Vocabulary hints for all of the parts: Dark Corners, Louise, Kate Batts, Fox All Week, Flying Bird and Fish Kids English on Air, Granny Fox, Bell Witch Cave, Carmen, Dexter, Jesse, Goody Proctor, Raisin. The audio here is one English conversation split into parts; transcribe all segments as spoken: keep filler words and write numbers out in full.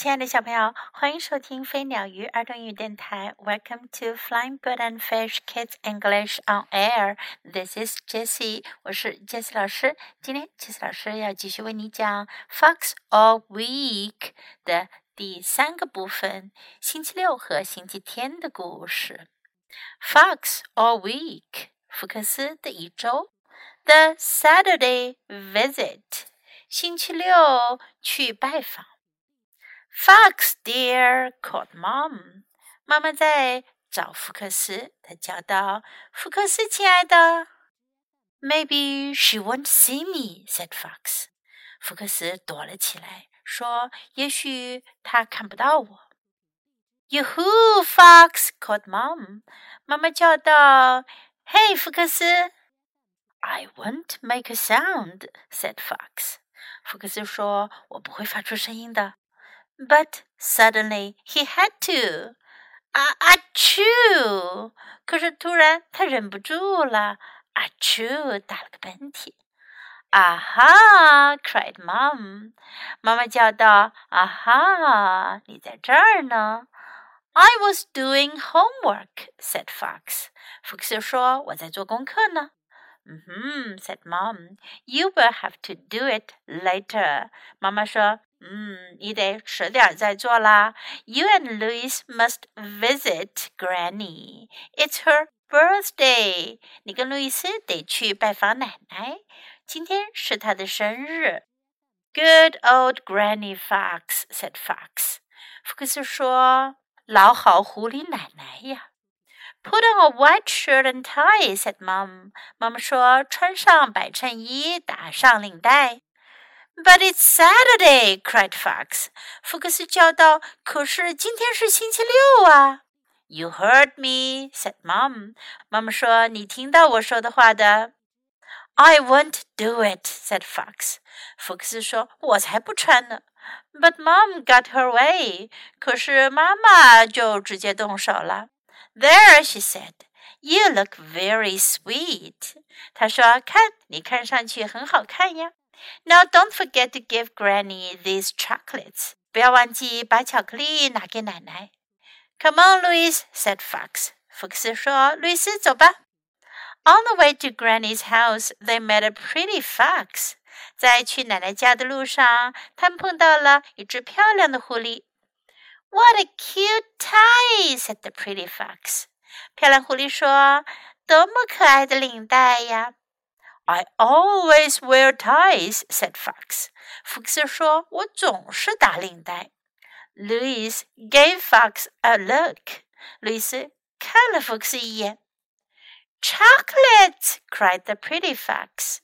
亲爱的小朋友，欢迎收听飞鸟鱼儿童英语电台。Welcome to Flying Bird and Fish Kids English on Air. This is Jesse. 我是 Jesse 老师。今天 Jesse 老师要继续为你讲 Fox All Week 的第三个部分，星期六和星期天的故事。Fox All Week. 福克斯的一周。The Saturday visit. 星期六去拜访。Fox dear called mom. 妈妈在找福克斯，她叫道：“福克斯亲爱的。” Maybe she won't see me, said Fox. 福克斯躲了起来，说：“也许她看不到我。” Yahoo, Fox called mom. 妈妈叫道：“嘿，福克斯。” I won't make a sound, said Fox. 福克斯说：“我不会发出声音的。”But suddenly he had to. Ah, achoo! 可是突然他忍不住了 ，achoo 打了个喷嚏。Ah ha! cried mom. 妈妈叫道：“啊哈，你在这儿呢。” I was doing homework, said Fox. 福克斯说：“我在做功课呢。”嗯哼 said mom. You will have to do it later. 妈妈说。嗯，你得迟点再做啦。You and Louise must visit Granny. It's her birthday. 你跟路易斯得去拜访奶奶，今天是她的生日。Good old Granny Fox, said Fox. 福克斯说，老好狐狸奶奶呀。Put on a white shirt and tie, said mom. 妈妈说，穿上白衬衣，打上领带。But it's Saturday, cried Fox. 福克斯叫道，可是今天是星期六啊。You heard me, said mom. 妈妈说，你听到我说的话的。I won't do it, said Fox. 福克斯说，我才不穿呢。But mom got her way. 可是妈妈就直接动手了。There, she said, you look very sweet. 她说，看，你看上去很好看呀。Now don't forget to give Granny these chocolates. 不要忘记把巧克力拿给奶奶。Come on, Louise, said Fox. 福克斯说，路易斯，走吧。On the way to Granny's house, they met a pretty fox. 在去奶奶家的路上，他们碰到了一只漂亮的狐狸。What a cute tie, said the pretty fox. 漂亮狐狸说，多么可爱的领带呀。I always wear ties, said Fox. 福克斯说，我总是打领带。Louise gave Fox a look. 路易斯看了福克斯一眼。Chocolate, cried the pretty fox.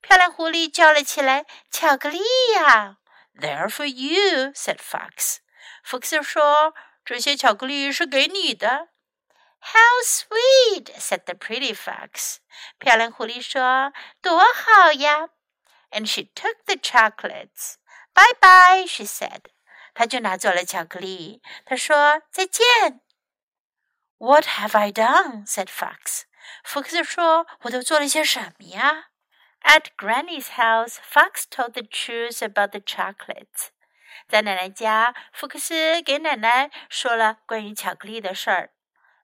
漂亮狐狸叫了起来，巧克力呀。They're for you, said Fox. 福克斯说，这些巧克力是给你的。How sweet, said the pretty fox. 漂亮狐狸说，多好呀。And she took the chocolates. Bye bye, she said. 她就拿走了巧克力。她说，再见。What have I done, said Fox. 福克斯说，我都做了些什么呀？ At Granny's house, Fox told the truth about the chocolates. 在奶奶家，福克斯给奶奶说了关于巧克力的事儿。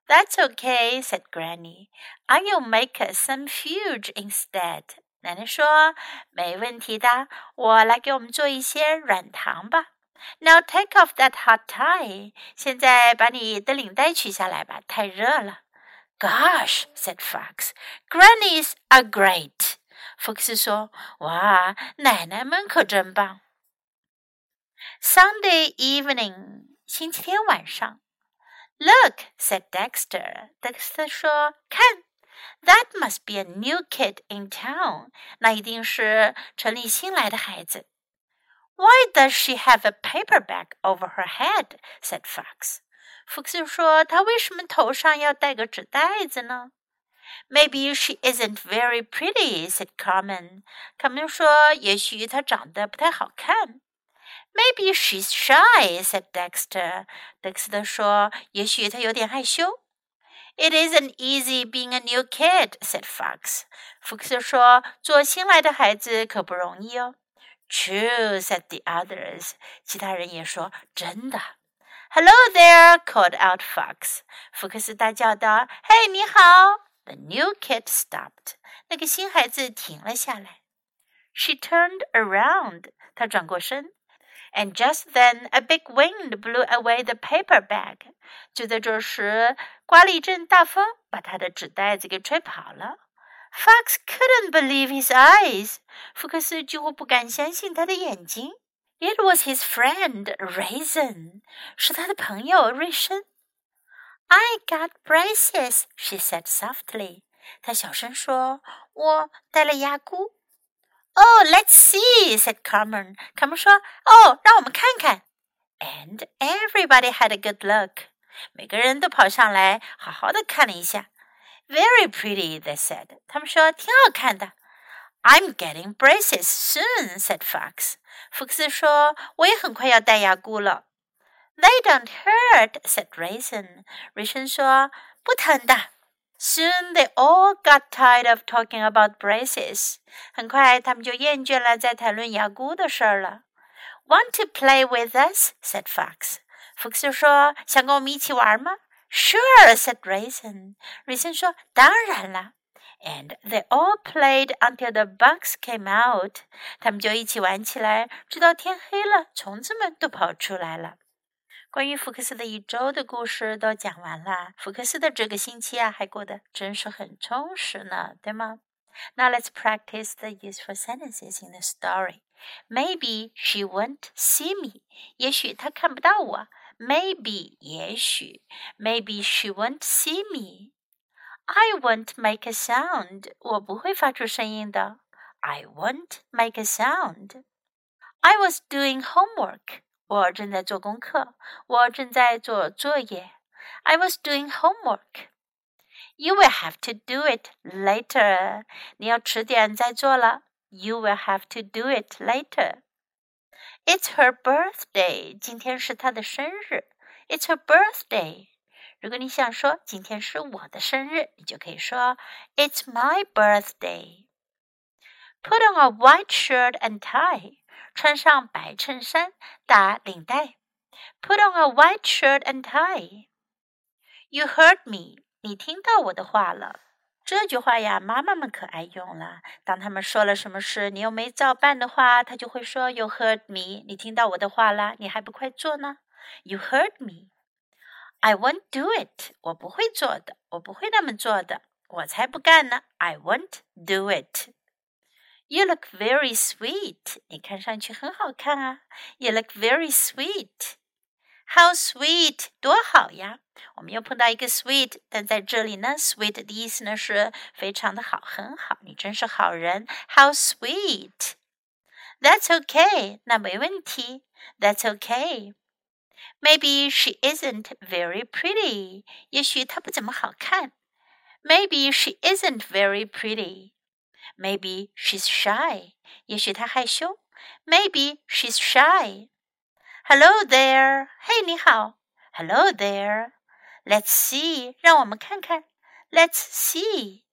That's okay, said Granny. I will make us some fudge instead. 奶奶说，没问题的，我来给我们做一些软糖吧。Now take off that hot tie. 现在把你的领带取下来吧，太热了。Gosh, said Fox. Grannies are great. 福克斯说，哇，奶奶们可真棒。Sunday evening. 星期天晚上。Look, said Dexter. Dexter 说，看 that must be a new kid in town. 那一定是城里新来的孩子。Why does she have a paper bag over her head? Said Fox. 福克斯说，她为什么头上要戴个纸袋子呢？ Maybe she isn't very pretty, said Carmen. Carmen 说，也许她长得不太好看。Maybe she's shy, said Dexter. Dexter 说，也许她有点害羞。It isn't easy being a new kid, said Fox. 福克斯说，做新来的孩子可不容易哦。True, said the others. 其他人也说真的。Hello there, called out Fox. 福克斯大叫道 Hey, 你好。The new kid stopped. 那个新孩子停了下来。She turned around. 她转过身。And just then, a big wind blew away the paper bag. 就在这时，刮了一阵大风，把她的纸袋子给吹跑了。Fox couldn't believe his eyes. 福克斯几乎不敢相信他的眼睛。It was his friend, Raisin. 是他的朋友瑞生。I got braces, she said softly. 她小声说，我戴了牙箍。Oh, let's see, said Carmen. Carmen 说，哦，让我们看看。And everybody had a good look. 每个人都跑上来，好好的看了一下。Very pretty, they said. 他们说挺好看的。I'm getting braces soon, said Fox. 福克斯说我也很快要戴牙箍了。They don't hurt, said Raisin. Raisin 说不疼的。Soon they all got tired of talking about braces. 很快他们就厌倦了在谈论牙箍的事了。Want to play with us, said Fox. 福克斯说想跟我们一起玩吗？Sure, said Raisin. Raisin 说当然了。And they all played until the bugs came out. 他们就一起玩起来，直到天黑了，虫子们都跑出来了。关于福克斯的一周的故事都讲完了。福克斯的这个星期啊，还过得真是很充实呢，对吗？ Now let's practice the useful sentences in the story. Maybe she won't see me. 也许她看不到我。Maybe, 也许 Maybe she won't see me. I won't make a sound. 我不会发出声音的。I won't make a sound. I was doing homework. 我正在做功课。我正在做作业。I was doing homework. You will have to do it later. 你要迟点再做了。You will have to do it later.It's her birthday. 今天是她的生日。It's her birthday. 如果你想说今天是我的生日，你就可以说 It's my birthday. Put on a white shirt and tie. 穿上白衬衫，打领带。Put on a white shirt and tie. You heard me. 你听到我的话了。这句话呀，妈妈们可爱用了。当他们说了什么事，你又没照办的话，她就会说 You heard me. 你听到我的话啦，你还不快做呢？ You heard me. I won't do it. 我不会做的，我不会那么做的，我才不干呢。I won't do it. You look very sweet. 你看上去很好看啊。You look very sweet. How sweet, 多好呀。我们又碰到一个 sweet, 但在这里呢 ,sweet 的意思呢是非常的好，很好，你真是好人。How sweet. That's okay, 那没问题。That's okay. Maybe she isn't very pretty. 也许她不怎么好看。Maybe she isn't very pretty. Maybe she's shy. 也许她害羞。Maybe she's shy.Hello there. Hey, 你好。Hello there. Let's see. 让我们看看。Let's see.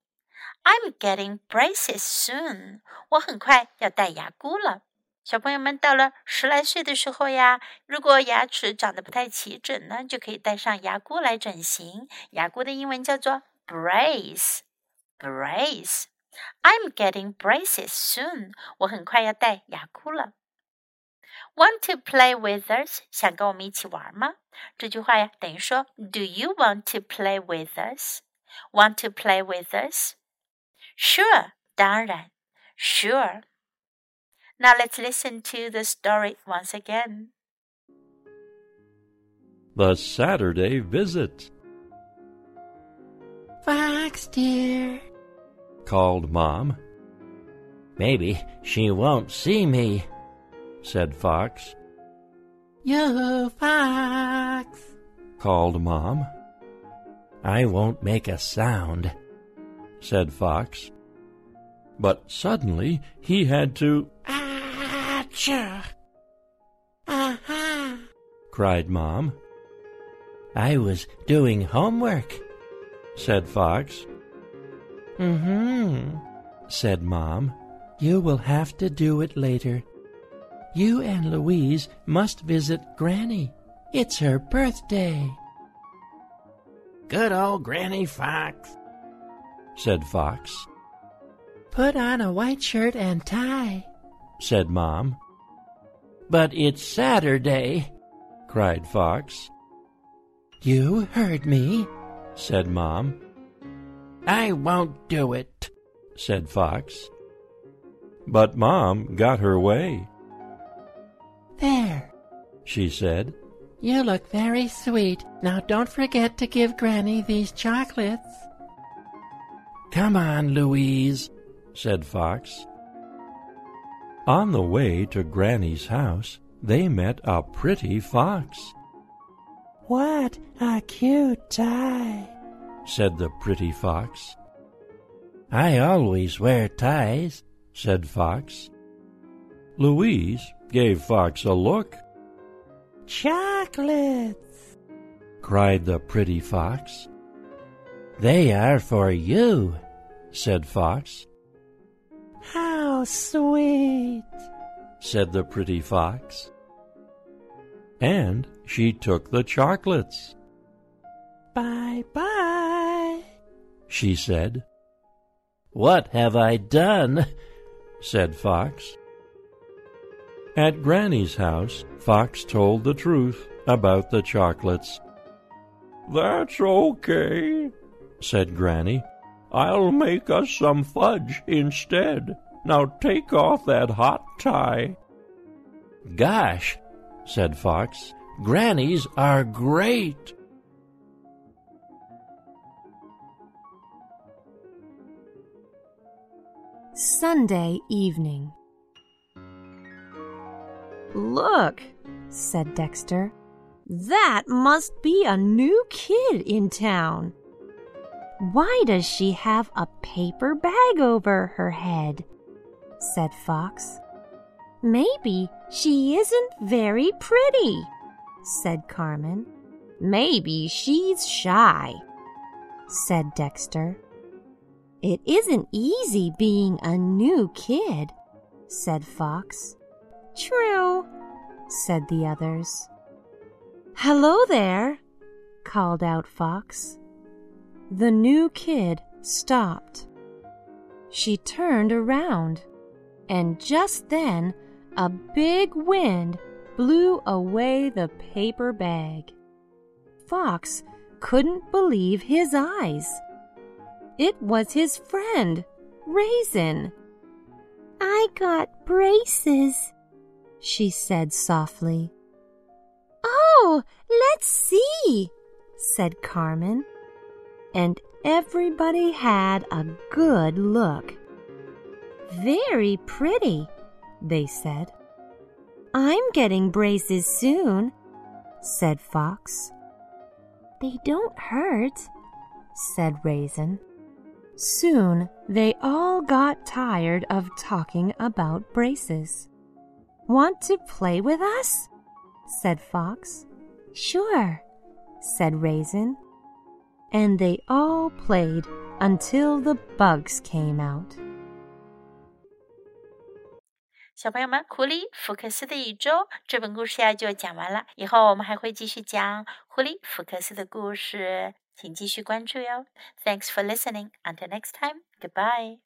I'm getting braces soon. 我很快要戴牙箍了。小朋友们到了十来岁的时候呀，如果牙齿长得不太齐整呢，就可以戴上牙箍来整形。牙箍的英文叫做 brace. Brace. I'm getting braces soon. 我很快要戴牙箍了。Want to play with us? 想跟我们一起玩吗？这句话呀，等于说 Do you want to play with us? Want to play with us? Sure, 当然 Sure. Now let's listen to the story once again. The Saturday Visit. Fox dear, called Mom. Maybe she won't see me.said Fox. Yo, Fox, called Mom. I won't make a sound, said Fox. But suddenly he had to Achoo! Aha! cried Mom. I was doing homework, said Fox. Mm-hmm, said Mom. You will have to do it later. you and Louise must visit Granny. It's her birthday. Good old Granny Fox, said Fox. Put on a white shirt and tie, said Mom. But it's Saturday, cried Fox. You heard me, said Mom. I won't do it, said Fox. But Mom got her way. There, she said. You look very sweet. Now don't forget to give Granny these chocolates. Come on, Louise, said Fox. On the way to Granny's house, they met a pretty fox. What a cute tie, said the pretty fox. I always wear ties, said Fox. Louise gave Fox a look. Chocolates, cried the pretty fox. They are for you, said Fox. How sweet, said the pretty fox. And she took the chocolates. Bye-bye, she said. What have I done? said Fox. At Granny's house, Fox told the truth about the chocolates. That's okay, said Granny. I'll make us some fudge instead. Now take off that hot tie. Gosh, said Fox, Grannies are great. Sunday evening. Look, said Dexter. That must be a new kid in town. Why does she have a paper bag over her head? Said Fox. Maybe she isn't very pretty, said Carmen. Maybe she's shy, said Dexter. It isn't easy being a new kid, said Fox. True, said the others. Hello there, called out Fox. The new kid stopped. She turned around, and just then a big wind blew away the paper bag. Fox couldn't believe his eyes. It was his friend, Raisin. I got braces, she said softly. Oh, let's see, said Carmen. And everybody had a good look. Very pretty, they said. I'm getting braces soon, said Fox. They don't hurt, said Raisin. Soon they all got tired of talking about braces. Want to play with us? Said Fox. Sure, said Raisin. And they all played until the bugs came out. 小朋友们，狐狸福克斯的一周这本故事呀就讲完了，以后我们还会继续讲狐狸福克斯的故事，请继续关注哟。Thanks for listening. Until next time. Goodbye.